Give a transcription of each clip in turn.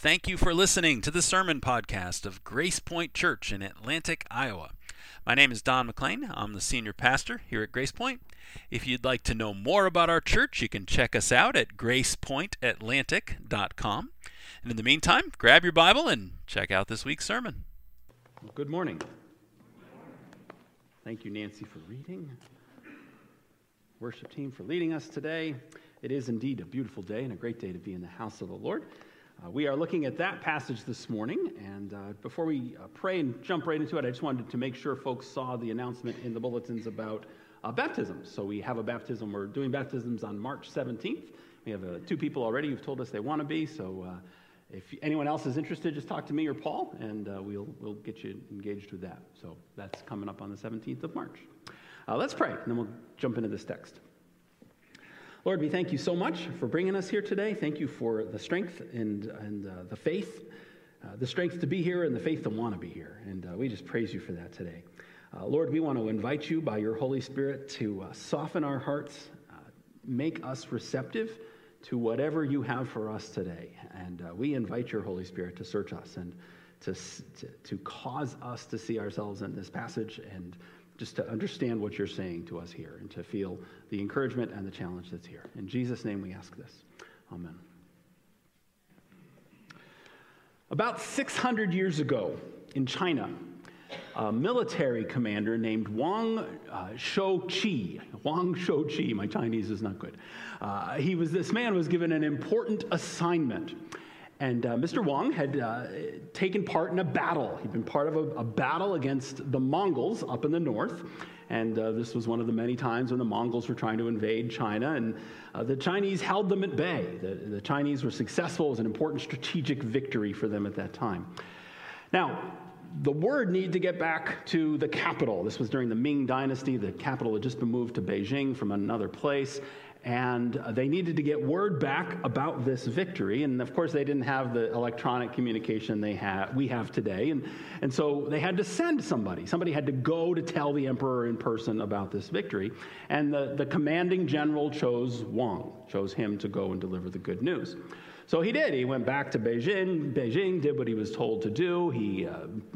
Thank you for listening to the sermon podcast of Grace Point Church in Atlantic, Iowa. My name is Don McLean. I'm the senior pastor here at Grace Point. If you'd like to know more about our church, you can check us out at gracepointatlantic.com. And in the meantime, grab your Bible and check out this week's sermon. Well, good morning. Thank you, Nancy, for reading. Worship team for leading us today. It is indeed a beautiful day and a great day to be in the house of the Lord. We are looking at that passage this morning, and before we pray and jump right into it, I just wanted to make sure folks saw the announcement in the bulletins about baptisms. So we have a baptism. We're doing baptisms on March 17th. We have two people already who've told us they want to be, so if anyone else is interested, just talk to me or Paul, and we'll get you engaged with that. So that's coming up on the 17th of March. Let's pray, and then we'll jump into this text. Lord, we thank you so much for bringing us here today. Thank you for the strength and the faith, the strength to be here and the faith to want to be here. And we just praise you for that today. Lord, we want to invite you by your Holy Spirit to soften our hearts, make us receptive to whatever you have for us today. And we invite your Holy Spirit to search us and to cause us to see ourselves in this passage and just to understand what you're saying to us here and to feel the encouragement and the challenge that's here. In Jesus' name we ask this. Amen. About 600 years ago in China, a military commander named Wang Shouqi, my Chinese is not good. This man was given an important assignment. And Mr. Wang had taken part in a battle. He'd been part of a battle against the Mongols up in the north. And this was one of the many times when the Mongols were trying to invade China. And the Chinese held them at bay. The Chinese were successful. It was an important strategic victory for them at that time. Now, the word needed to get back to the capital. This was during the Ming Dynasty. The capital had just been moved to Beijing from another place. And they needed to get word back about this victory. And, of course, they didn't have the electronic communication we have today. And so they had to send somebody. Somebody had to go to tell the emperor in person about this victory. And the commanding general chose him to go and deliver the good news. So he did. He went back to Beijing. Beijing did what he was told to do. He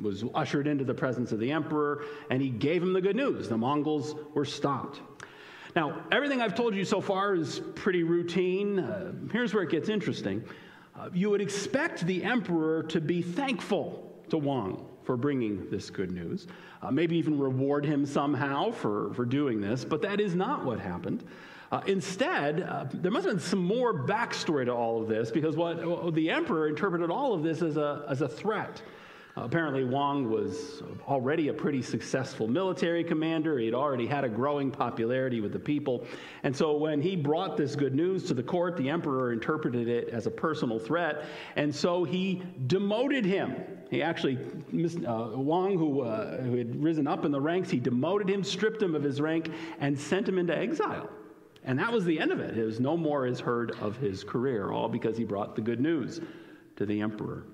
was ushered into the presence of the emperor, and he gave him the good news. The Mongols were stopped. Now, everything I've told you so far is pretty routine. Here's where it gets interesting. You would expect the emperor to be thankful to Wang for bringing this good news, maybe even reward him somehow for doing this, but that is not what happened. Instead, there must have been some more backstory to all of this, because the emperor interpreted all of this as a threat. Apparently, Wang was already a pretty successful military commander. He'd already had a growing popularity with the people. And so when he brought this good news to the court, the emperor interpreted it as a personal threat. And so he demoted him. He actually, Wang, who had risen up in the ranks, he demoted him, stripped him of his rank, and sent him into exile. And that was the end of it. It was no more is heard of his career, all because he brought the good news to the emperor.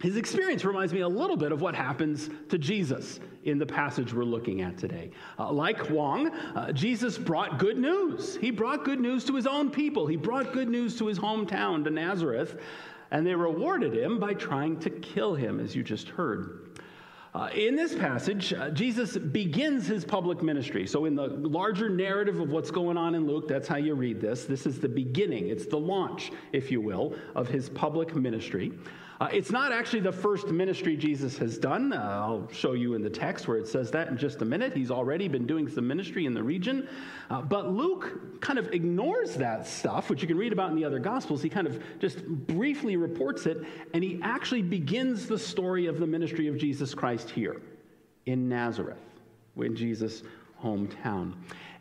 His experience reminds me a little bit of what happens to Jesus in the passage we're looking at today. Like Wang, Jesus brought good news. He brought good news to his own people. He brought good news to his hometown, to Nazareth, and they rewarded him by trying to kill him, as you just heard. In this passage, Jesus begins his public ministry. So in the larger narrative of what's going on in Luke, that's how you read this. This is the beginning. It's the launch, if you will, of his public ministry. It's not actually the first ministry Jesus has done. I'll show you in the text where it says that in just a minute. He's already been doing some ministry in the region. But Luke kind of ignores that stuff, which you can read about in the other Gospels. He kind of just briefly reports it, and he actually begins the story of the ministry of Jesus Christ here in Nazareth, in Jesus' hometown.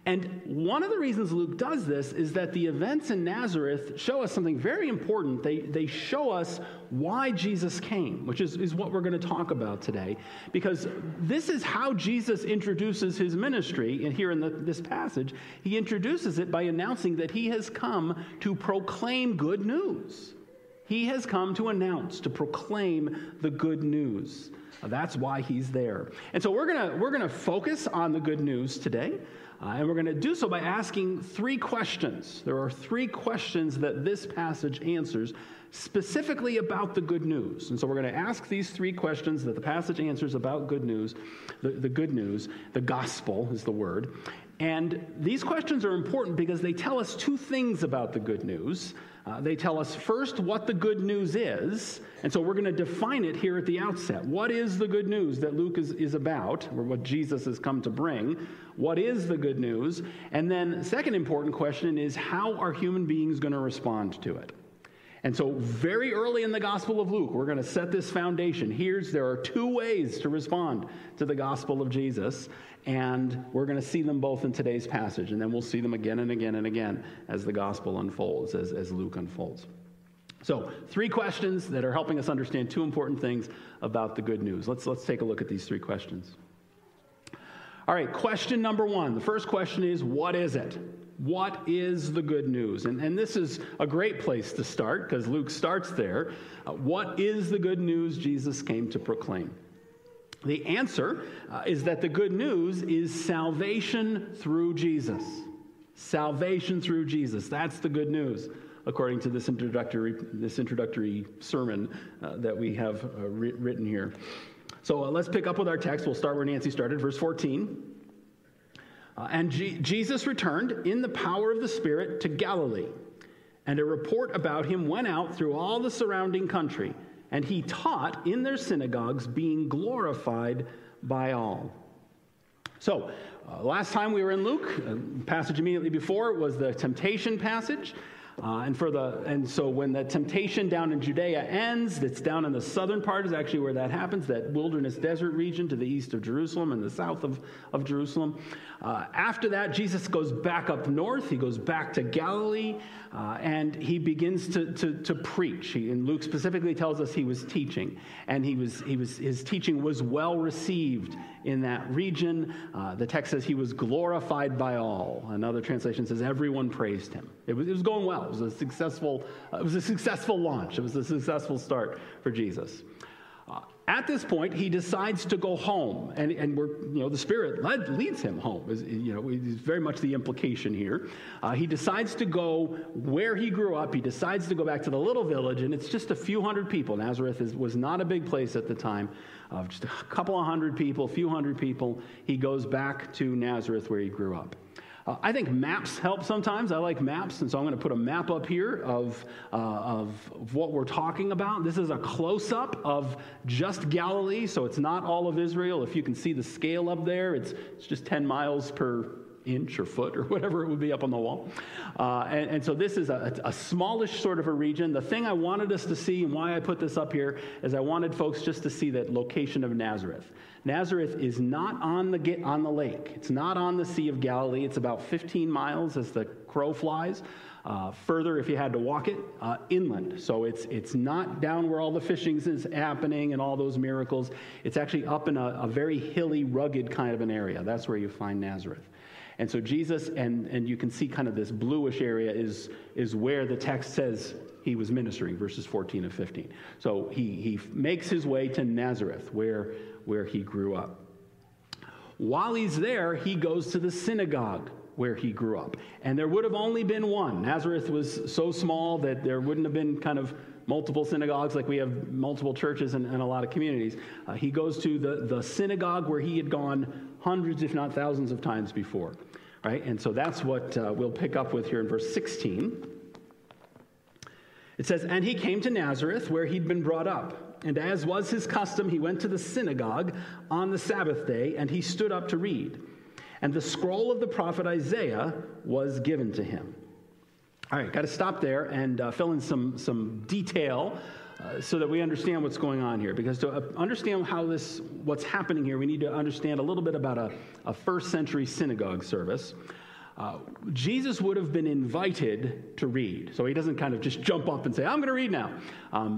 And one of the reasons Luke does this is that the events in Nazareth show us something very important. They show us why Jesus came, which is what we're going to talk about today, because this is how Jesus introduces his ministry. And here in this passage, he introduces it by announcing that he has come to proclaim good news. He has come to proclaim the good news. That's why he's there. And so we're gonna focus on the good news today, and we're gonna do so by asking three questions. There are three questions that this passage answers specifically about the good news. And so we're going to ask these three questions that the passage answers about good news, the good news, the gospel is the word. And these questions are important because they tell us two things about the good news. They tell us first what the good news is, and so we're going to define it here at the outset. What is the good news that Luke is about, or what Jesus has come to bring? What is the good news? And then second important question is, how are human beings going to respond to it? And so very early in the Gospel of Luke, we're going to set this foundation. There are two ways to respond to the Gospel of Jesus, and we're going to see them both in today's passage, and then we'll see them again and again and again as the Gospel unfolds, as Luke unfolds. So three questions that are helping us understand two important things about the good news. Let's take a look at these three questions. All right, question number one. The first question is, what is it? What is the good news? And this is a great place to start because Luke starts there. What is the good news Jesus came to proclaim? The answer is that the good news is salvation through Jesus. Salvation through Jesus. That's the good news, according to this introductory sermon that we have written here. So let's pick up with our text. We'll start where Nancy started, verse 14. Jesus returned in the power of the Spirit to Galilee, and a report about him went out through all the surrounding country, and he taught in their synagogues, being glorified by all. So, last time we were in Luke, the passage immediately before was the temptation passage, and so when the temptation down in Judea ends, that's down in the southern part is actually where that happens, that wilderness desert region to the east of Jerusalem and the south of Jerusalem. After that, Jesus goes back up north. He goes back to Galilee, and he begins to preach. And Luke specifically tells us he was teaching, and his teaching was well received in that region. The text says he was glorified by all. Another translation says everyone praised him. It was going well. It was a successful launch. It was a successful start for Jesus. At this point, he decides to go home, and the Spirit leads him home. Is very much the implication here. He decides to go where he grew up. He decides to go back to the little village, and it's just a few hundred people. Nazareth was not a big place at the time, just a couple of hundred people, a few hundred people. He goes back to Nazareth where he grew up. I think maps help sometimes. I like maps, and so I'm going to put a map up here of what we're talking about. This is a close-up of just Galilee, so it's not all of Israel. If you can see the scale up there, it's just 10 miles per inch or foot or whatever it would be up on the wall. And so this is a smallish sort of a region. The thing I wanted us to see and why I put this up here is I wanted folks just to see that location of Nazareth. Nazareth is not on the lake. It's not on the Sea of Galilee. It's about 15 miles as the crow flies. Further, if you had to walk it, inland. So it's not down where all the fishing is happening and all those miracles. It's actually up in a very hilly, rugged kind of an area. That's where you find Nazareth. And so Jesus, and you can see kind of this bluish area is where the text says he was ministering, verses 14 and 15. So he makes his way to Nazareth, where he grew up. While he's there, he goes to the synagogue where he grew up. And there would have only been one. Nazareth was so small that there wouldn't have been kind of multiple synagogues like we have multiple churches in a lot of communities. He goes to the synagogue where he had gone hundreds, if not thousands of times before. Right? And so that's what we'll pick up with here in verse 16. It says, "And he came to Nazareth, where he'd been brought up. And as was his custom, he went to the synagogue on the Sabbath day, and he stood up to read. And the scroll of the prophet Isaiah was given to him." All right, got to stop there and fill in some detail so that we understand what's going on here. Because to understand what's happening here, we need to understand a little bit about a first-century synagogue service. Jesus would have been invited to read, so he doesn't kind of just jump up and say, "I'm going to read now."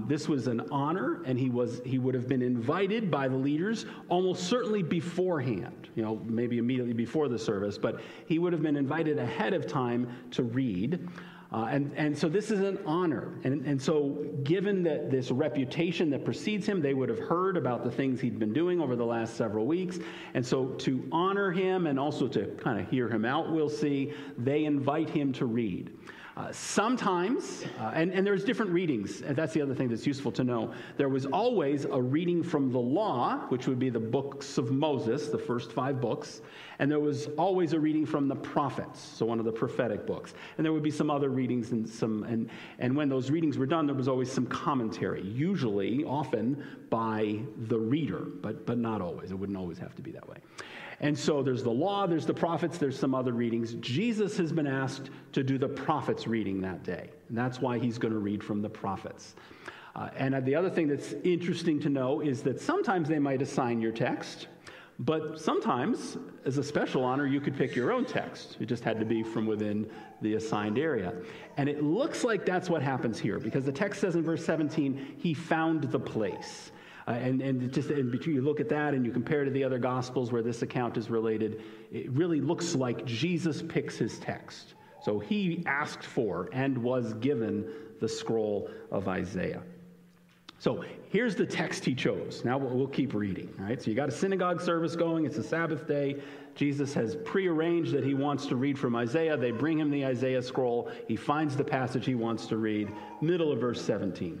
This was an honor, and he would have been invited by the leaders almost certainly beforehand. Maybe immediately before the service, but he would have been invited ahead of time to read. And so this is an honor. And so given that this reputation that precedes him, they would have heard about the things he'd been doing over the last several weeks. And so to honor him and also to kind of hear him out, we'll see, they invite him to read. Sometimes, and there's different readings. That's the other thing that's useful to know. There was always a reading from the law, which would be the books of Moses, the first 5 books. And there was always a reading from the prophets, so one of the prophetic books. And there would be some other readings and some, and when those readings were done, there was always some commentary, usually, often, by the reader, but not always. It wouldn't always have to be that way. And so there's the law, there's the prophets, there's some other readings. Jesus has been asked to do the prophets' reading that day. And that's why he's going to read from the prophets. And the other thing that's interesting to know is that sometimes they might assign your text, but sometimes, as a special honor, you could pick your own text. It just had to be from within the assigned area. And it looks like that's what happens here, because the text says in verse 17, he found the place. And you look at that and you compare to the other Gospels where this account is related, it really looks like Jesus picks his text. So he asked for and was given the scroll of Isaiah. So here's the text he chose. Now we'll keep reading. All right? So you got a synagogue service going. It's a Sabbath day. Jesus has prearranged that he wants to read from Isaiah. They bring him the Isaiah scroll. He finds the passage he wants to read, middle of verse 17.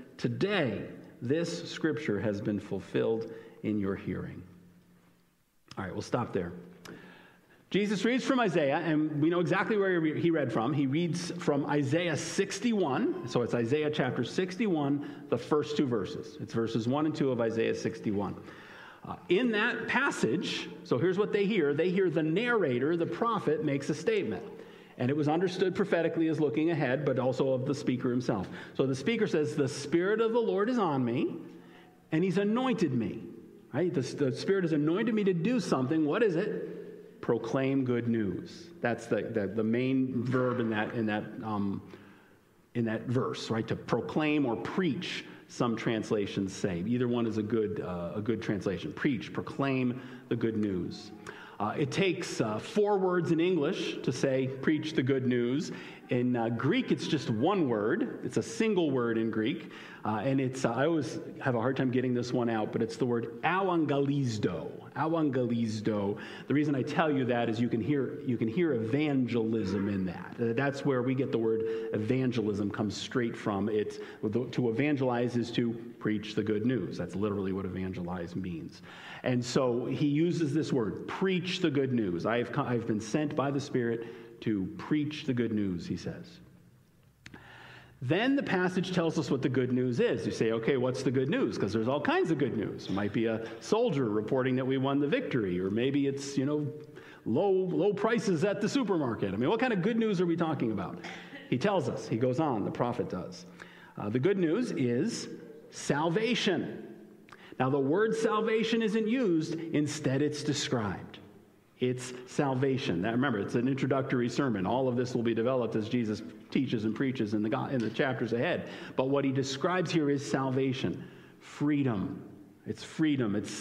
"Today, this scripture has been fulfilled in your hearing." All right, we'll stop there. Jesus reads from Isaiah, and we know exactly where he read from. He reads from Isaiah 61. So it's Isaiah chapter 61, the first 2 verses. It's verses 1 and 2 of Isaiah 61. In that passage, so here's what they hear. They hear the narrator, the prophet, makes a statement. And it was understood prophetically as looking ahead, but also of the speaker himself. So the speaker says, "The Spirit of the Lord is on me, and he's anointed me." Right? The Spirit has anointed me to do something. What is it? Proclaim good news. That's the main verb in that verse, right? To proclaim or preach, some translations say. Either one is a good translation. Preach, proclaim the good news. It takes 4 words in English to say, preach the good news. In Greek, it's just one word. It's a single word in Greek. And it's, I always have a hard time getting this one out, but it's the word evangelizo. Evangelizo. The reason I tell you that is you can hear evangelism in that. That's where we get the word evangelism comes straight from. It's to evangelize is to preach the good news. That's literally what evangelize means. And so he uses this word, preach the good news. I've been sent by the Spirit to preach the good news, he says. Then the passage tells us what the good news is. You say, okay, what's the good news? Because there's all kinds of good news. It might be a soldier reporting that we won the victory, or maybe it's, low prices at the supermarket. I mean, what kind of good news are we talking about? He tells us. He goes on. The prophet does. The good news is salvation. Now, the word salvation isn't used. Instead, it's described. It's salvation. Now, remember, it's an introductory sermon. All of this will be developed as Jesus teaches and preaches in the chapters ahead. But what he describes here is salvation, freedom. It's freedom. It's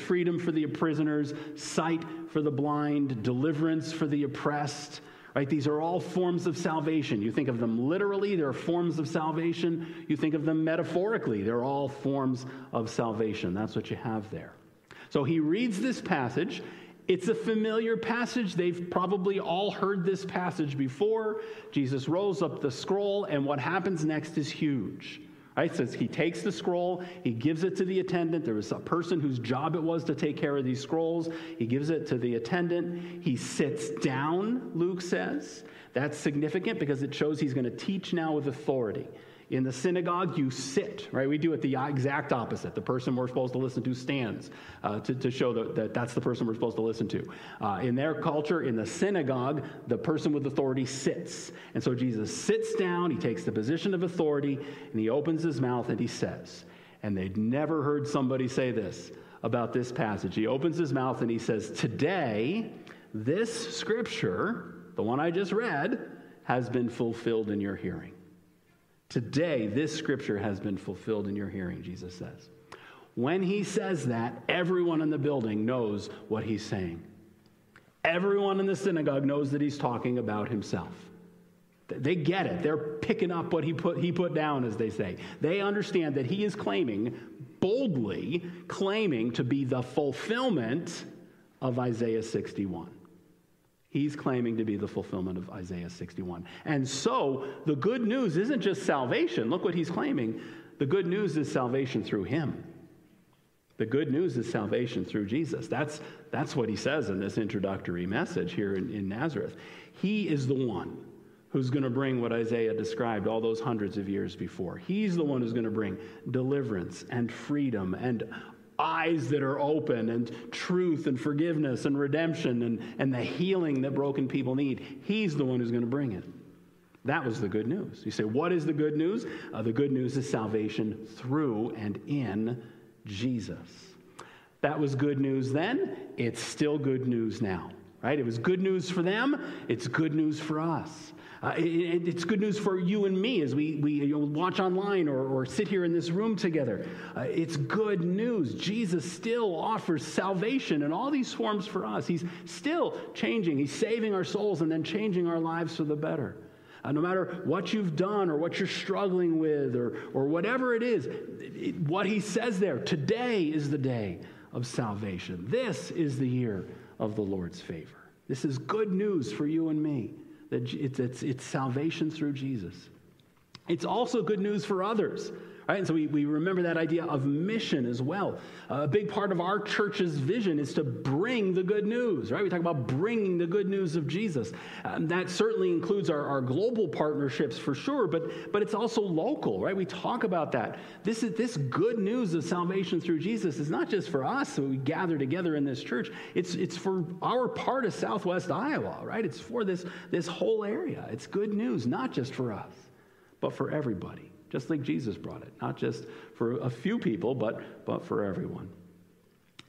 freedom for the prisoners, sight for the blind, deliverance for the oppressed. Right? These are all forms of salvation. You think of them literally, they're forms of salvation. You think of them metaphorically, they're all forms of salvation. That's what you have there. So he reads this passage. It's a familiar passage. They've probably all heard this passage before. Jesus rolls up the scroll, and what happens next is huge. Right? So he takes the scroll. He gives it to the attendant. There was a person whose job it was to take care of these scrolls. He gives it to the attendant. He sits down, Luke says. That's significant because it shows he's going to teach now with authority. In the synagogue, you sit, right? We do it the exact opposite. The person we're supposed to listen to stands to show that that's the person we're supposed to listen to. In their culture, in the synagogue, the person with authority sits. And so Jesus sits down, he takes the position of authority, and he opens his mouth and he says, and they'd never heard somebody say this about this passage. He opens his mouth and he says, today, this scripture, the one I just read, has been fulfilled in your hearing. Today, this scripture has been fulfilled in your hearing, Jesus says. When he says that, everyone in the building knows what he's saying. Everyone in the synagogue knows that he's talking about himself. They get it. They're picking up what he put down, as they say. They understand that he is boldly claiming to be the fulfillment of Isaiah 61. He's claiming to be the fulfillment of Isaiah 61. And so the good news isn't just salvation. Look what he's claiming. The good news is salvation through him. The good news is salvation through Jesus. That's what he says in this introductory message here in Nazareth. He is the one who's going to bring what Isaiah described all those hundreds of years before. He's the one who's going to bring deliverance and freedom and eyes that are open and truth and forgiveness and redemption and the healing that broken people need. He's the one who's going to bring it. That was the good news. You say, what is the good news? The good news is salvation through and in Jesus. That was good news then. It's still good news now, right? It was good news for them. It's good news for us. It's good news for you and me as we watch online or sit here in this room together. It's good news. Jesus still offers salvation in all these forms for us. He's still changing. He's saving our souls and then changing our lives for the better. No matter what you've done or what you're struggling with or whatever it is, what he says there, today is the day of salvation. This is the year of the Lord's favor. This is good news for you and me. That it's salvation through Jesus. It's also good news for others, right? And so we remember that idea of mission as well. A big part of our church's vision is to bring the good news, right? We talk about bringing the good news of Jesus. That certainly includes our global partnerships for sure, but it's also local, right? We talk about that. This good news of salvation through Jesus is not just for us so we gather together in this church. It's for our part of Southwest Iowa, right? It's for this whole area. It's good news, not just for us, but for everybody. Just like Jesus brought it, not just for a few people, but for everyone.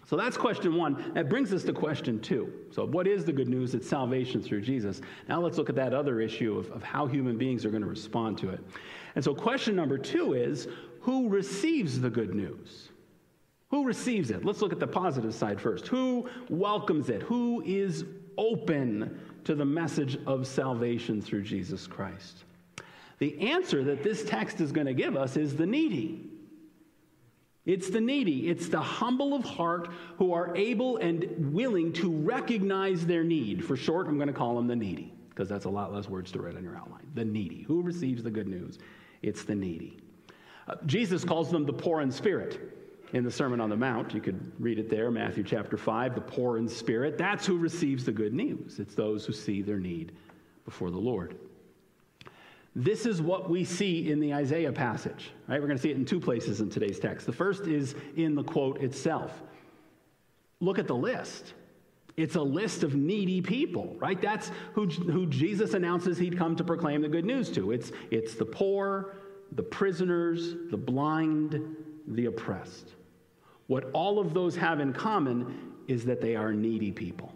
So that's question one. That brings us to question two. So what is the good news? It's salvation through Jesus. Now let's look at that other issue of how human beings are going to respond to it. And so question number two is, who receives the good news? Who receives it? Let's look at the positive side first. Who welcomes it? Who is open to the message of salvation through Jesus Christ? The answer that this text is going to give us is the needy. It's the needy. It's the humble of heart who are able and willing to recognize their need. For short, I'm going to call them the needy, because that's a lot less words to write on your outline. The needy. Who receives the good news? It's the needy. Jesus calls them the poor in spirit. In the Sermon on the Mount, you could read it there, Matthew chapter 5, the poor in spirit. That's who receives the good news. It's those who see their need before the Lord. This is what we see in the Isaiah passage, right? We're going to see it in two places in today's text. The first is in the quote itself. Look at the list. It's a list of needy people, right? That's who Jesus announces he'd come to proclaim the good news to. It's the poor, the prisoners, the blind, the oppressed. What all of those have in common is that they are needy people.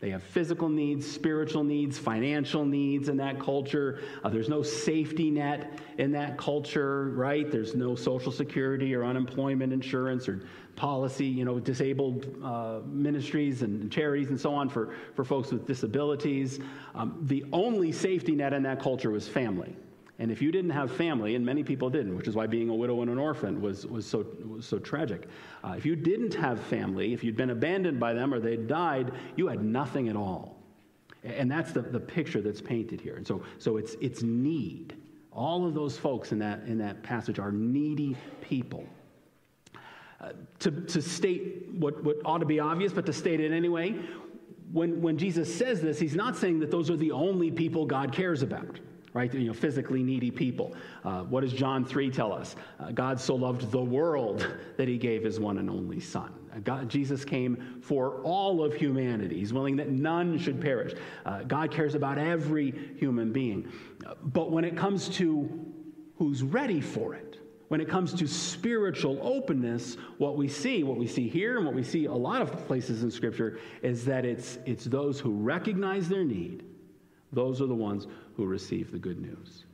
They have physical needs, spiritual needs, financial needs in that culture. There's no safety net in that culture, right? There's no Social Security or unemployment insurance or policy, disabled ministries and charities and so on for folks with disabilities. The only safety net in that culture was family. And if you didn't have family, and many people didn't, which is why being a widow and an orphan was so tragic. If you didn't have family, if you'd been abandoned by them or they'd died, you had nothing at all. And that's the picture that's painted here. And so it's need. All of those folks in that passage are needy people. To state what ought to be obvious, but to state it anyway, when Jesus says this, he's not saying that those are the only people God cares about. right? You know, physically needy people. What does John 3 tell us? God so loved the world that he gave his one and only son. God, Jesus came for all of humanity. He's willing that none should perish. God cares about every human being. But when it comes to who's ready for it, when it comes to spiritual openness, what we see here and what we see a lot of places in Scripture is that it's those who recognize their need. Those are the ones who receive the good news.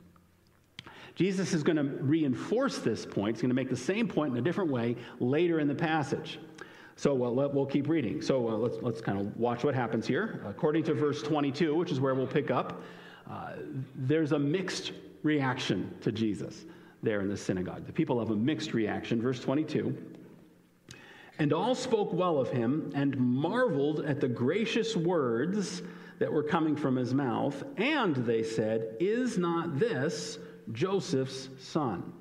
Jesus is going to reinforce this point. He's going to make the same point in a different way later in the passage. So we'll keep reading. So let's kind of watch what happens here. According to verse 22, which is where we'll pick up, there's a mixed reaction to Jesus there in the synagogue. The people have a mixed reaction. Verse 22, and all spoke well of him and marveled at the gracious words that were coming from his mouth. And they said, is not this Joseph's son?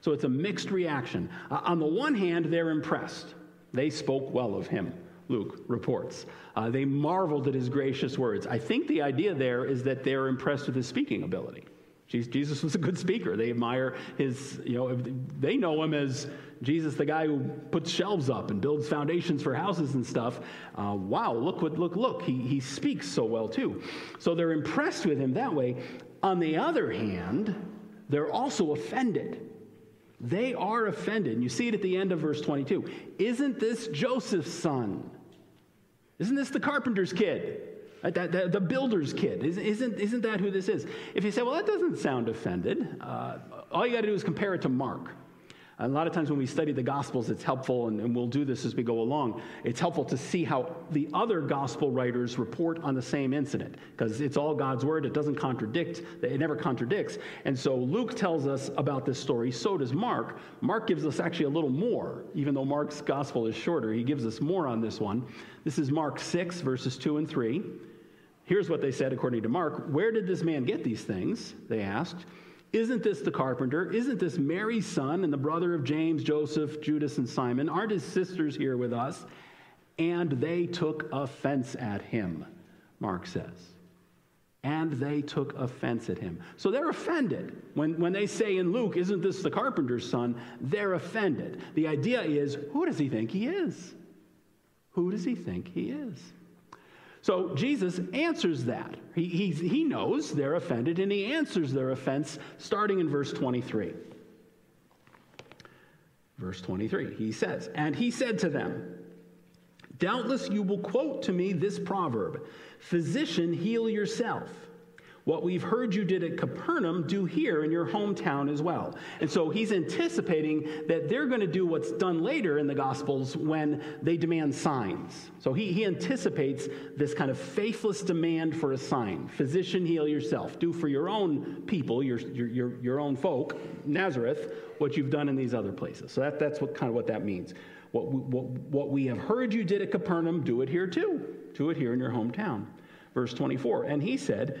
So it's a mixed reaction. On the one hand, they're impressed. They spoke well of him, Luke reports. They marveled at his gracious words. I think the idea there is that they're impressed with his speaking ability. Jesus was a good speaker. They admire his, you know, they know him as Jesus, the guy who puts shelves up and builds foundations for houses and stuff. Wow, look. He speaks so well, too. So they're impressed with him that way. On the other hand, they're also offended. They are offended. And you see it at the end of verse 22. Isn't this Joseph's son? Isn't this the carpenter's kid? The builder's kid? Isn't that who this is? If you say, well, that doesn't sound offended, all you got to do is compare it to Mark. And a lot of times when we study the Gospels, it's helpful, and we'll do this as we go along, it's helpful to see how the other Gospel writers report on the same incident, because it's all God's Word. It doesn't contradict. It never contradicts. And so Luke tells us about this story. So does Mark. Mark gives us actually a little more, even though Mark's Gospel is shorter. He gives us more on this one. This is Mark 6, verses 2 and 3. Here's what they said according to Mark. Where did this man get these things? They asked. Isn't this the carpenter? Isn't this Mary's son and the brother of James, Joseph, Judas, and Simon? Aren't his sisters here with us? And they took offense at him, Mark says. And they took offense at him. So they're offended. When they say in Luke, isn't this the carpenter's son? They're offended. The idea is, who does he think he is? Who does he think he is? So Jesus answers that. He knows they're offended, and he answers their offense starting in verse 23. Verse 23, he says, and he said to them, doubtless you will quote to me this proverb, physician, heal yourself. What we've heard you did at Capernaum, do here in your hometown as well. And so he's anticipating that they're going to do what's done later in the Gospels when they demand signs. So he anticipates this kind of faithless demand for a sign. Physician, heal yourself. Do for your own people, your own folk, Nazareth, what you've done in these other places. So that's what that means. What we have heard you did at Capernaum, do it here too. Do it here in your hometown. Verse 24, and he said,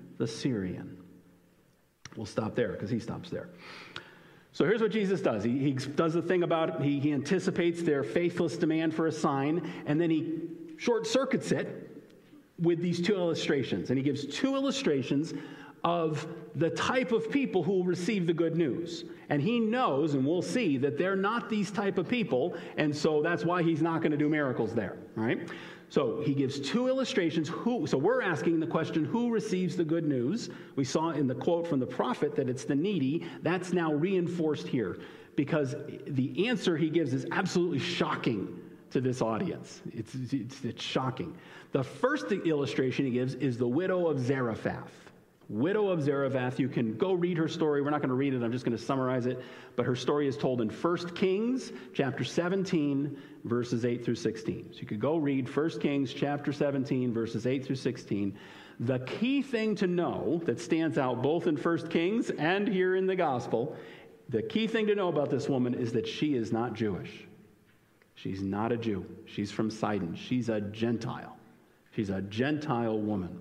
the Syrian. We'll stop there because he stops there. So here's what Jesus does. He does the thing about it. He anticipates their faithless demand for a sign, and then he short circuits it with these two illustrations. And he gives two illustrations of the type of people who will receive the good news. And he knows, and we'll see, that they're not these type of people, and so that's why he's not going to do miracles there, right? So he gives two illustrations. So we're asking the question, who receives the good news? We saw in the quote from the prophet that it's the needy. That's now reinforced here because the answer he gives is absolutely shocking to this audience. It's shocking. The first illustration he gives is the widow of Zarephath. Widow of Zarephath. You can go read her story. We're not going to read it. I'm just going to summarize it. But her story is told in 1 Kings chapter 17, verses 8 through 16. So you could go read 1 Kings chapter 17, verses 8 through 16. The key thing to know that stands out both in 1 Kings and here in the gospel, the key thing to know about this woman is that she is not Jewish. She's not a Jew. She's from Sidon. She's a Gentile. She's a Gentile woman.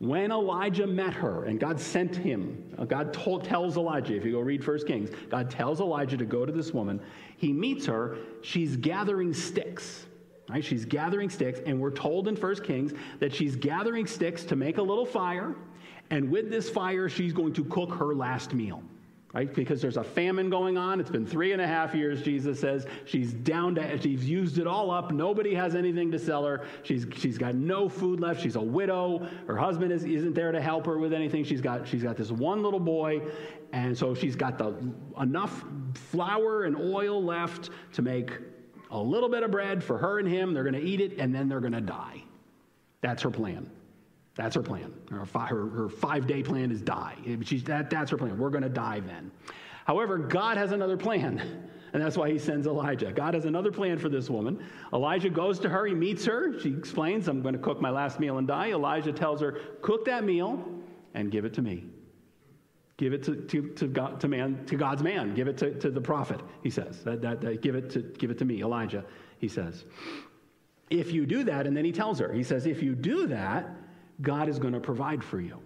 When Elijah met her and God sent him, God tells Elijah, if you go read 1 Kings, God tells Elijah to go to this woman. He meets her. She's gathering sticks. Right? She's gathering sticks, and we're told in 1 Kings that she's gathering sticks to make a little fire, and with this fire, she's going to cook her last meal. Right? Because there's a famine going on. It's been 3.5 years, Jesus says. She's down to, she's used it all up. Nobody has anything to sell her. She's got no food left. She's a widow. Her husband isn't there to help her with anything. She's got this one little boy, and so she's got enough flour and oil left to make a little bit of bread for her and him. They're going to eat it, and then they're going to die. That's her plan. That's her plan. Her 5-day plan is die. That's her plan. We're going to die then. However, God has another plan, and that's why he sends Elijah. God has another plan for this woman. Elijah goes to her. He meets her. She explains, I'm going to cook my last meal and die. Elijah tells her, cook that meal and give it to me. Give it to God's man. Give it to the prophet, he says. Give it to me, Elijah, he says. If you do that, and then he tells her, he says, if you do that, God is going to provide for you,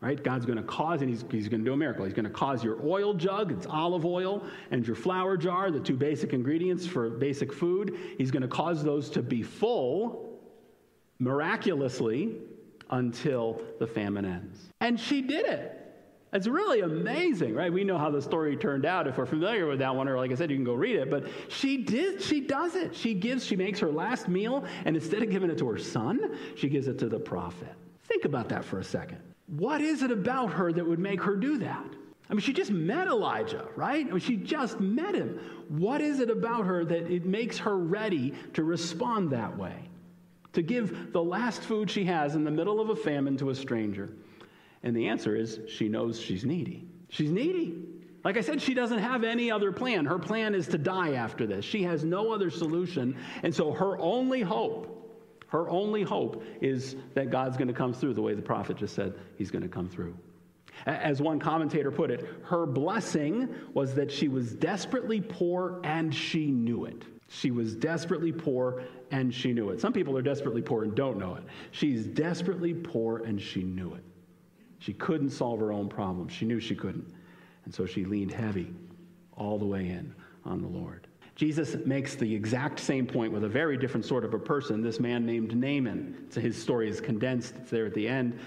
right? God's going to cause, and he's going to do a miracle. He's going to cause your oil jug, it's olive oil, and your flour jar, the two basic ingredients for basic food. He's going to cause those to be full miraculously until the famine ends. And she did it. It's really amazing, right? We know how the story turned out. If we're familiar with that one, or like I said, you can go read it. But she does it. She makes her last meal, and instead of giving it to her son, she gives it to the prophet. Think about that for a second. What is it about her that would make her do that? I mean, she just met Elijah, right? I mean, she just met him. What is it about her that it makes her ready to respond that way? To give the last food she has in the middle of a famine to a stranger? And the answer is she knows she's needy. She's needy. Like I said, she doesn't have any other plan. Her plan is to die after this. She has no other solution. And so her only hope is that God's going to come through the way the prophet just said he's going to come through. As one commentator put it, her blessing was that she was desperately poor and she knew it. She was desperately poor and she knew it. Some people are desperately poor and don't know it. She's desperately poor and she knew it. She couldn't solve her own problem. She knew she couldn't. And so she leaned heavy all the way in on the Lord. Jesus makes the exact same point with a very different sort of a person, this man named Naaman. So his story is condensed. It's there at the end.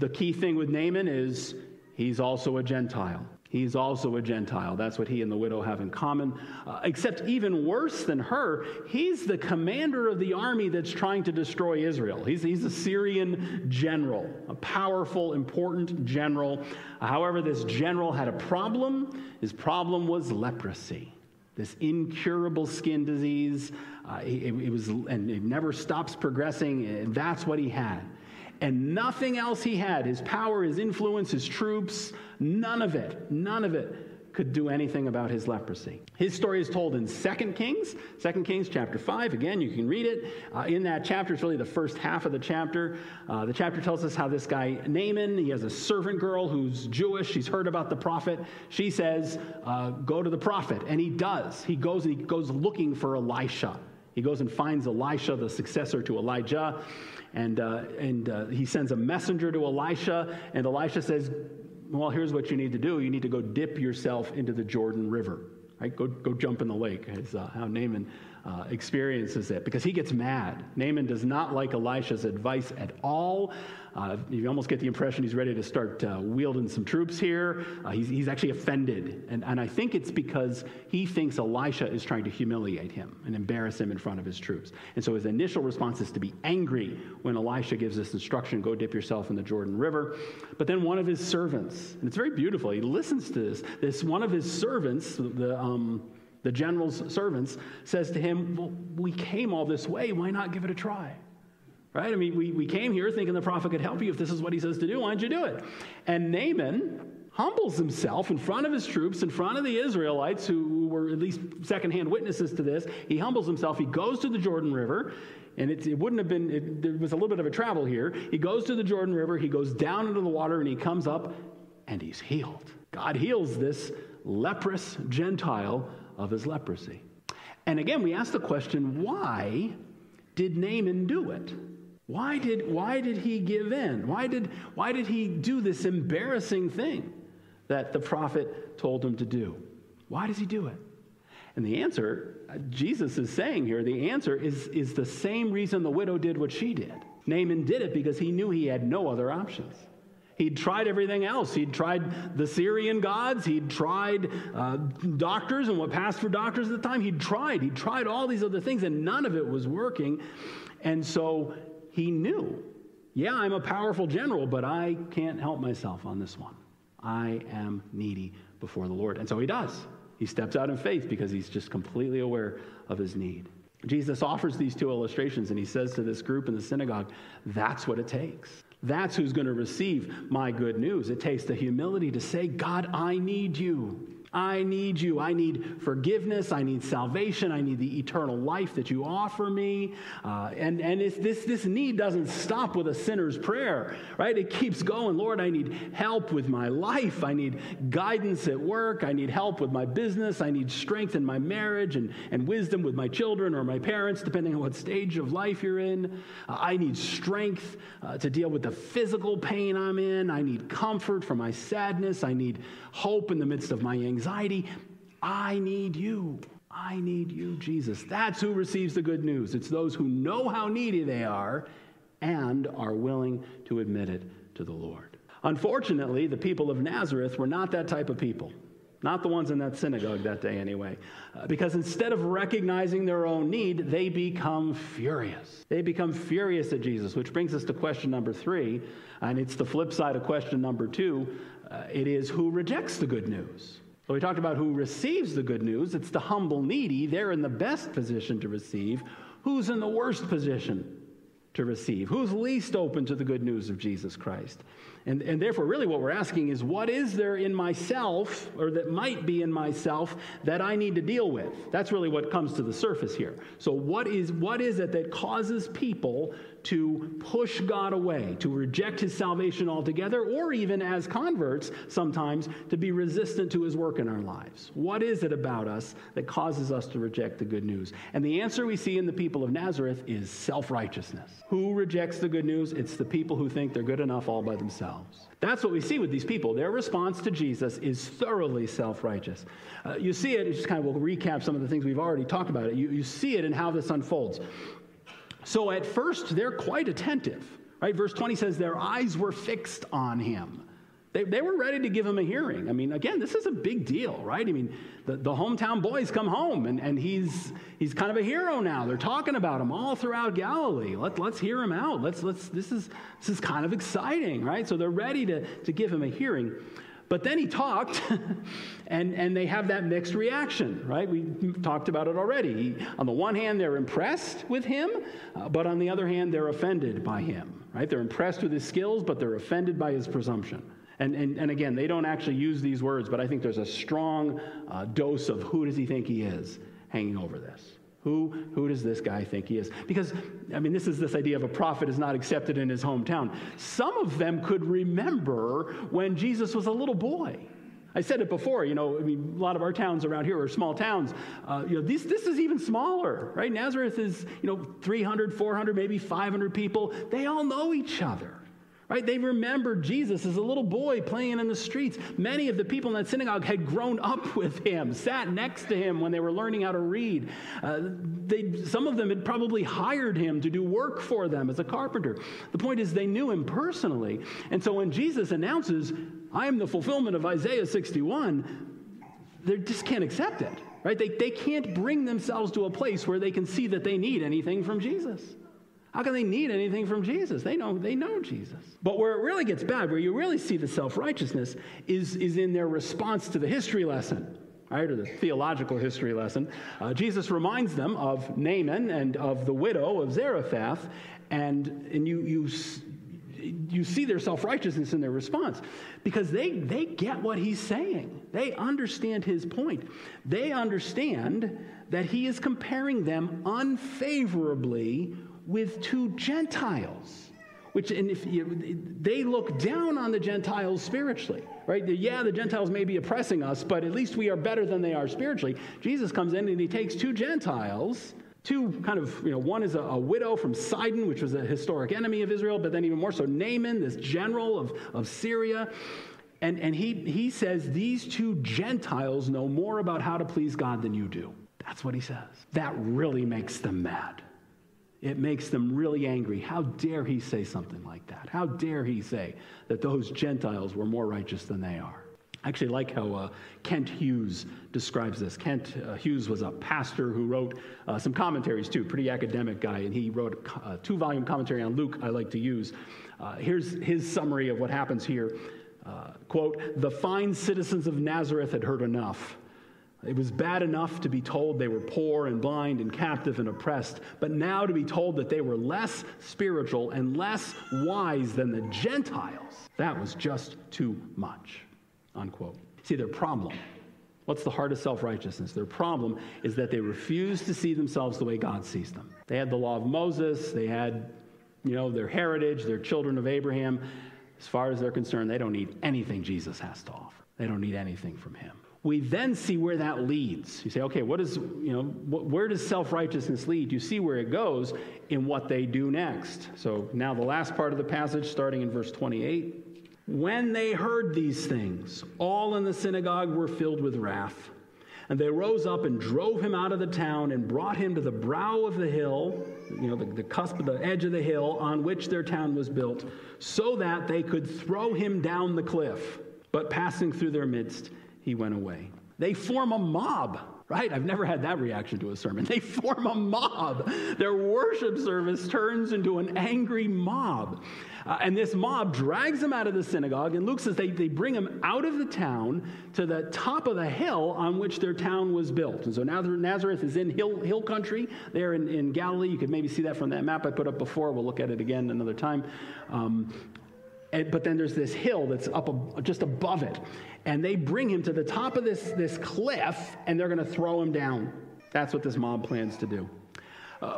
The key thing with Naaman is he's also a Gentile. He's also a Gentile. That's what he and the widow have in common. Except even worse than her, he's the commander of the army that's trying to destroy Israel. He's a Syrian general, a powerful, important general. However, this general had a problem. His problem was leprosy, this incurable skin disease. And it never stops progressing, and that's what he had. And nothing else he had, his power, his influence, his troops, none of it could do anything about his leprosy. His story is told in 2 Kings chapter 5. Again, you can read it. In that chapter, it's really the first half of the chapter. The chapter tells us how this guy, Naaman, he has a servant girl who's Jewish. She's heard about the prophet. She says, go to the prophet. And he does. He goes looking for Elisha. He goes and finds Elisha, the successor to Elijah, and he sends a messenger to Elisha, and Elisha says, well, here's what you need to do. You need to go dip yourself into the Jordan River. Right? Go jump in the lake is how Naaman experiences it, because he gets mad. Naaman does not like Elisha's advice at all. You almost get the impression he's ready to start wielding some troops here. He's actually offended, and I think it's because he thinks Elisha is trying to humiliate him and embarrass him in front of his troops. And so his initial response is to be angry when Elisha gives this instruction, go dip yourself in the Jordan River. But then one of his servants, and it's very beautiful, he listens to this one of his servants, the general's servants, says to him, well, we came all this way, why not give it a try? Right? I mean, we came here thinking the prophet could help you. If this is what he says to do, why don't you do it? And Naaman, humbles himself in front of his troops, in front of the Israelites, who were at least secondhand witnesses to this. He humbles himself. He goes to the Jordan River, and it wouldn't have been, there was a little bit of a travel here. He goes to the Jordan River, he goes down into the water, and he comes up, and he's healed. God heals this leprous Gentile of his leprosy. And again, we ask the question, why did Naaman do it? Why did he give in? Why did he do this embarrassing thing that the prophet told him to do? Why does he do it? And the answer, Jesus is saying here, the answer is the same reason the widow did what she did. Naaman did it because he knew he had no other options. He'd tried everything else. He'd tried the Syrian gods. He'd tried doctors and what passed for doctors at the time. He'd tried all these other things, and none of it was working. And so he knew, yeah, I'm a powerful general, but I can't help myself on this one. I am needy before the Lord. And so he does. He steps out in faith because he's just completely aware of his need. Jesus offers these two illustrations, and he says to this group in the synagogue, that's what it takes. That's who's going to receive my good news. It takes the humility to say, God, I need you. I need you. I need forgiveness. I need salvation. I need the eternal life that you offer me. And this need doesn't stop with a sinner's prayer, right? It keeps going. Lord, I need help with my life. I need guidance at work. I need help with my business. I need strength in my marriage and wisdom with my children or my parents, depending on what stage of life you're in. I need strength to deal with the physical pain I'm in. I need comfort for my sadness. I need hope in the midst of my anxiety. I need you. I need you, Jesus. That's who receives the good news. It's those who know how needy they are and are willing to admit it to the Lord. Unfortunately, the people of Nazareth were not that type of people. Not the ones in that synagogue that day anyway. Because instead of recognizing their own need, they become furious. They become furious at Jesus, which brings us to question number 3. And it's the flip side of question number 2. It is who rejects the good news. So we talked about who receives the good news. It's the humble needy. They're in the best position to receive. Who's in the worst position to receive? Who's least open to the good news of Jesus Christ? And therefore, really what we're asking is, what is there in myself, or that might be in myself, that I need to deal with? That's really what comes to the surface here. So what is it that causes people to push God away, to reject his salvation altogether, or even as converts sometimes to be resistant to his work in our lives? What is it about us that causes us to reject the good news? And the answer we see in the people of Nazareth is self-righteousness. Who rejects the good news? It's the people who think they're good enough all by themselves. That's what we see with these people. Their response to Jesus is thoroughly self-righteous. You see it, just kind of we'll recap some of the things we've already talked about. You see it in how this unfolds. So at first, they're quite attentive, right? Verse 20 says their eyes were fixed on him. They were ready to give him a hearing. I mean, again, this is a big deal, right? I mean, the hometown boys come home, and he's kind of a hero now. They're talking about him all throughout Galilee. Let's hear him out. This is kind of exciting, right? So they're ready to give him a hearing. But then he talked, and they have that mixed reaction, right? We talked about it already. On the one hand, they're impressed with him, but on the other hand, they're offended by him, right? They're impressed with his skills, but they're offended by his presumption. And again, they don't actually use these words, but I think there's a strong dose of who does he think he is hanging over this. Who does this guy think he is? Because, I mean, this idea of a prophet is not accepted in his hometown. Some of them could remember when Jesus was a little boy. I said it before, you know, I mean, a lot of our towns around here are small towns. You know, this is even smaller, right? Nazareth is, you know, 300, 400, maybe 500 people. They all know each other. Right? They remembered Jesus as a little boy playing in the streets. Many of the people in that synagogue had grown up with him, sat next to him when they were learning how to read. Some of them had probably hired him to do work for them as a carpenter. The point is they knew him personally. And so when Jesus announces, I am the fulfillment of Isaiah 61, they just can't accept it. Right? They can't bring themselves to a place where they can see that they need anything from Jesus. How can they need anything from Jesus? They know Jesus. But where it really gets bad, where you really see the self-righteousness, is in their response to the history lesson, right, or the theological history lesson. Jesus reminds them of Naaman and of the widow of Zarephath, and you you see their self-righteousness in their response, because they get what he's saying. They understand his point. They understand that he is comparing them unfavorably with two Gentiles, which, and if they look down on the Gentiles spiritually, right? Yeah, the Gentiles may be oppressing us, but at least we are better than they are spiritually. Jesus comes in and he takes two Gentiles, two kind of, one is a widow from Sidon, which was a historic enemy of Israel, but then even more so Naaman, this general of Syria. And he says, these two Gentiles know more about how to please God than you do. That's what he says. That really makes them mad. It makes them really angry. How dare he say something like that? How dare he say that those Gentiles were more righteous than they are? I actually like how Kent Hughes describes this. Kent Hughes was a pastor who wrote some commentaries too, pretty academic guy, and he wrote a two-volume commentary on Luke I like to use. Here's his summary of what happens here. Quote, "The fine citizens of Nazareth had heard enough. It was bad enough to be told they were poor and blind and captive and oppressed, but now to be told that they were less spiritual and less wise than the Gentiles, that was just too much," unquote. See, their problem, what's the heart of self-righteousness? Their problem is that they refuse to see themselves the way God sees them. They had the law of Moses, they had, their heritage, their children of Abraham. As far as they're concerned, they don't need anything Jesus has to offer. They don't need anything from him. We then see where that leads. You say, okay, where does self-righteousness lead? You see where it goes in what they do next. So now the last part of the passage, starting in verse 28. "When they heard these things, all in the synagogue were filled with wrath. And they rose up and drove him out of the town and brought him to the brow of the hill," the cusp of the edge of the hill on which their town was built, "so that they could throw him down the cliff. But passing through their midst, he went away." They form a mob, right? I've never had that reaction to a sermon. They form a mob. Their worship service turns into an angry mob. And this mob drags them out of the synagogue. And Luke says they bring them out of the town to the top of the hill on which their town was built. And so now Nazareth is in hill country there in Galilee. You could maybe see that from that map I put up before. We'll look at it again another time. But then there's this hill that's up just above it. And they bring him to the top of this cliff, and they're going to throw him down. That's what this mob plans to do.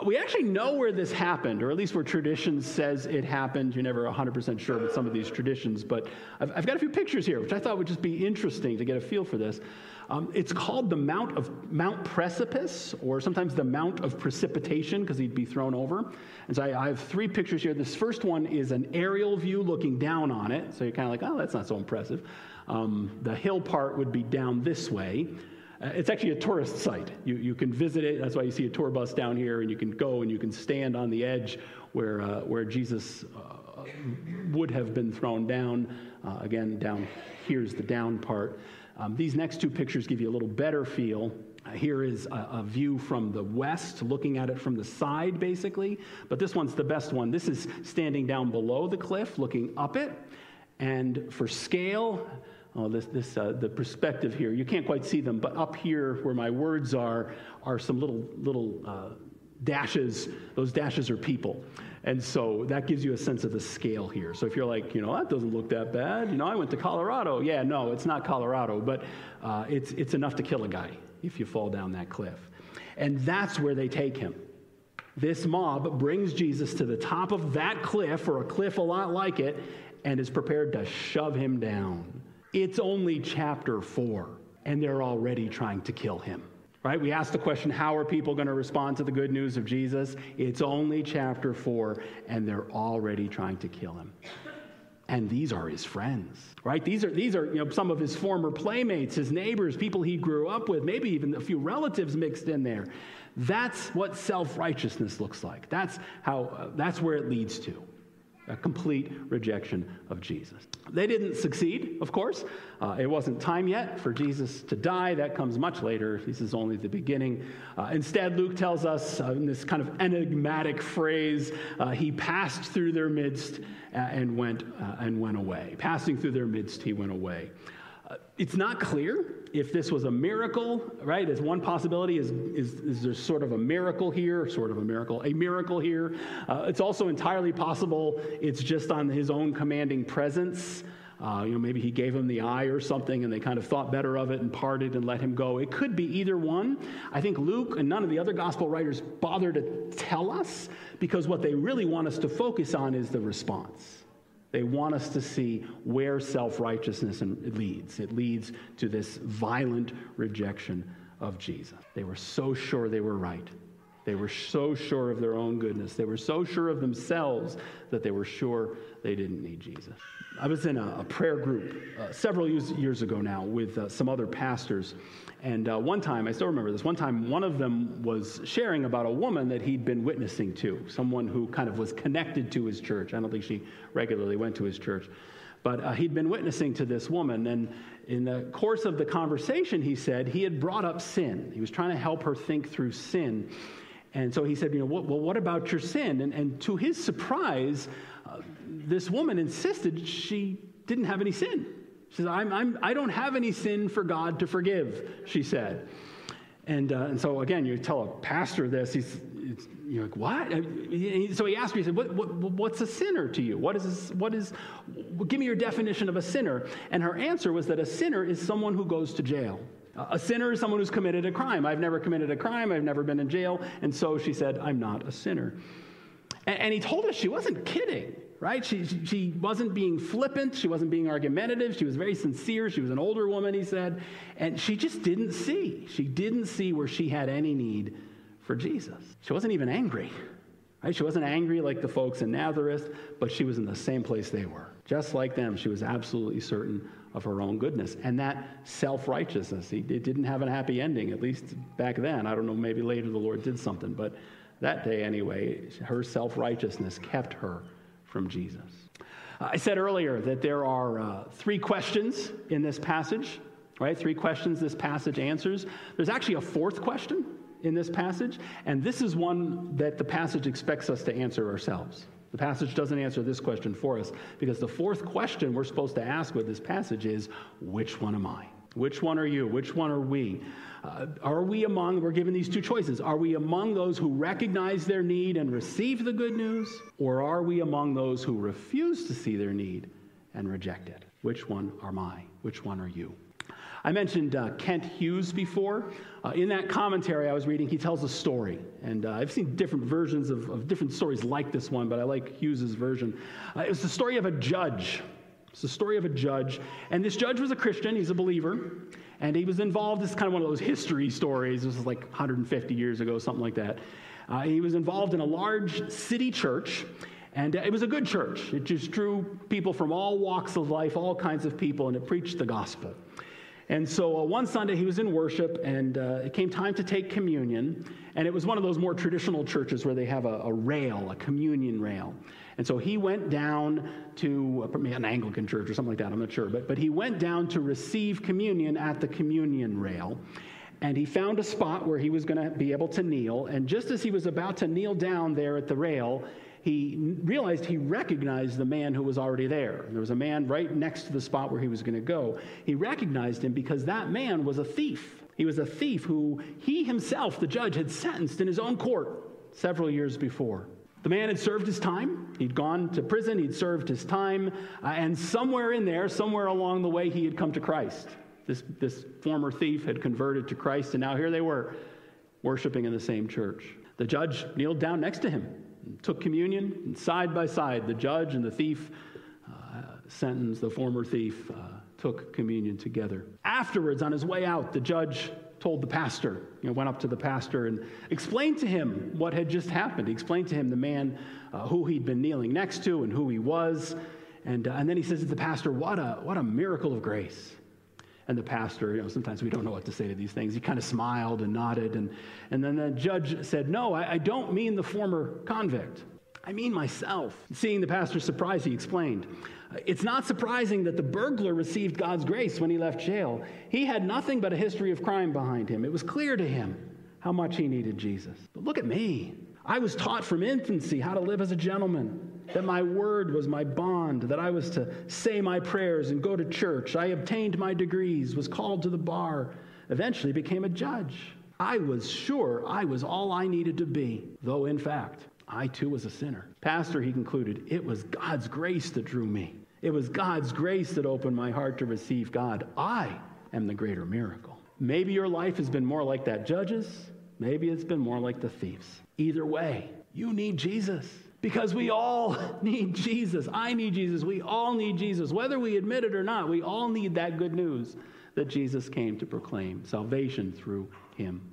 We actually know where this happened, or at least where tradition says it happened. You're never 100% sure with some of these traditions. But I've got a few pictures here, which I thought would just be interesting to get a feel for this. It's called the Mount Precipice, or sometimes the Mount of Precipitation, because he'd be thrown over. And so I have three pictures here. This first one is an aerial view looking down on it. So you're kind of like, oh, that's not so impressive. The hill part would be down this way. It's actually a tourist site. You can visit it. That's why you see a tour bus down here, and you can go and you can stand on the edge where Jesus would have been thrown down. Again, down here's the down part. These next two pictures give you a little better feel. Here is a view from the west, looking at it from the side, basically. But this one's the best one. This is standing down below the cliff, looking up it. And for scale, the perspective here, you can't quite see them, but up here where my words are some little dashes. Those dashes are people. And so that gives you a sense of the scale here. So if you're like, that doesn't look that bad. I went to Colorado. Yeah, no, it's not Colorado, but it's enough to kill a guy if you fall down that cliff. And that's where they take him. This mob brings Jesus to the top of that cliff, or a cliff a lot like it, and is prepared to shove him down. It's only chapter 4, and they're already trying to kill him, right? We asked the question, how are people going to respond to the good news of Jesus? It's only chapter 4, and they're already trying to kill him. And these are his friends, right? These are some of his former playmates, his neighbors, people he grew up with, maybe even a few relatives mixed in there. That's what self-righteousness looks like. That's where it leads to. A complete rejection of Jesus. They didn't succeed, of course. It wasn't time yet for Jesus to die. That comes much later. This is only the beginning. Instead, Luke tells us in this kind of enigmatic phrase, he passed through their midst and went away. Passing through their midst, he went away. It's not clear if this was a miracle, right? As one possibility is there sort of a miracle here, a miracle here. It's also entirely possible it's just on his own commanding presence. Maybe he gave him the eye or something, and they kind of thought better of it and parted and let him go. It could be either one. I think Luke and none of the other gospel writers bother to tell us, because what they really want us to focus on is the response. They want us to see where self-righteousness leads. It leads to this violent rejection of Jesus. They were so sure they were right. They were so sure of their own goodness. They were so sure of themselves that they were sure they didn't need Jesus. I was in a prayer group several years ago now with some other pastors. And one time, I still remember this, one of them was sharing about a woman that he'd been witnessing to, someone who kind of was connected to his church. I don't think she regularly went to his church. But he'd been witnessing to this woman, and in the course of the conversation, he said, he had brought up sin. He was trying to help her think through sin. And so he said, what about your sin? And to his surprise, this woman insisted she didn't have any sin. She said, I don't have any sin for God to forgive, she said. And so, again, you tell a pastor this, you're like, what? So he asked me, he said, what's a sinner to you? Give me your definition of a sinner. And her answer was that a sinner is someone who goes to jail. A sinner is someone who's committed a crime. I've never committed a crime. I've never been in jail. And so she said, I'm not a sinner. And he told us she wasn't kidding, right? She wasn't being flippant. She wasn't being argumentative. She was very sincere. She was an older woman, he said. And she just didn't see. She didn't see where she had any need for Jesus. She wasn't even angry, right? She wasn't angry like the folks in Nazareth, but she was in the same place they were. Just like them, she was absolutely certain of her own goodness. And that self-righteousness, it didn't have a happy ending, at least back then. I don't know, maybe later the Lord did something, but that day anyway, her self-righteousness kept her from Jesus. I said earlier that there are three questions in this passage, right? Three questions this passage answers. There's actually a fourth question in this passage, and this is one that the passage expects us to answer ourselves. The passage doesn't answer this question for us, because the fourth question we're supposed to ask with this passage is, which one am I? Which one are you? Which one are we? We're given these two choices. Are we among those who recognize their need and receive the good news? Or are we among those who refuse to see their need and reject it? Which one am I? Which one are you? I mentioned Kent Hughes before. In that commentary I was reading, he tells a story. And I've seen different versions of different stories like this one, but I like Hughes's version. It was the story of a judge. It's the story of a judge. And this judge was a Christian. He's a believer. And he was involved. This is kind of one of those history stories. This was like 150 years ago, something like that. He was involved in a large city church. And it was a good church. It just drew people from all walks of life, all kinds of people, and it preached the gospel. And so one Sunday he was in worship, and it came time to take communion. And it was one of those more traditional churches where they have a rail, a communion rail. And so he went down to an Anglican church or something like that, I'm not sure. But he went down to receive communion at the communion rail. And he found a spot where he was going to be able to kneel. And just as he was about to kneel down there at the rail, he realized he recognized the man who was already there. There was a man right next to the spot where he was going to go. He recognized him because that man was a thief. He was a thief who he himself, the judge, had sentenced in his own court several years before. The man had served his time. He'd gone to prison. He'd served his time. And somewhere along the way, he had come to Christ. This former thief had converted to Christ, and now here they were, worshiping in the same church. The judge kneeled down next to him, took communion, and side by side, the judge and the thief sentenced, the former thief took communion together. Afterwards, on his way out, the judge told the pastor, went up to the pastor and explained to him what had just happened. He explained to him the man who he'd been kneeling next to and who he was. And then he says to the pastor, what a miracle of grace. And the pastor, sometimes we don't know what to say to these things. He kind of smiled and nodded. And then the judge said, no, I don't mean the former convict. I mean myself. Seeing the pastor's surprise, he explained, it's not surprising that the burglar received God's grace when he left jail. He had nothing but a history of crime behind him. It was clear to him how much he needed Jesus. But look at me. I was taught from infancy how to live as a gentleman. that my word was my bond, that I was to say my prayers and go to church. I obtained my degrees, was called to the bar, eventually became a judge. I was sure I was all I needed to be, though in fact, I too was a sinner. Pastor, he concluded, it was God's grace that drew me. It was God's grace that opened my heart to receive God. I am the greater miracle. Maybe your life has been more like that judge's. Maybe it's been more like the thief's. Either way, you need Jesus, because we all need Jesus. I need Jesus. We all need Jesus. Whether we admit it or not, we all need that good news that Jesus came to proclaim salvation through him.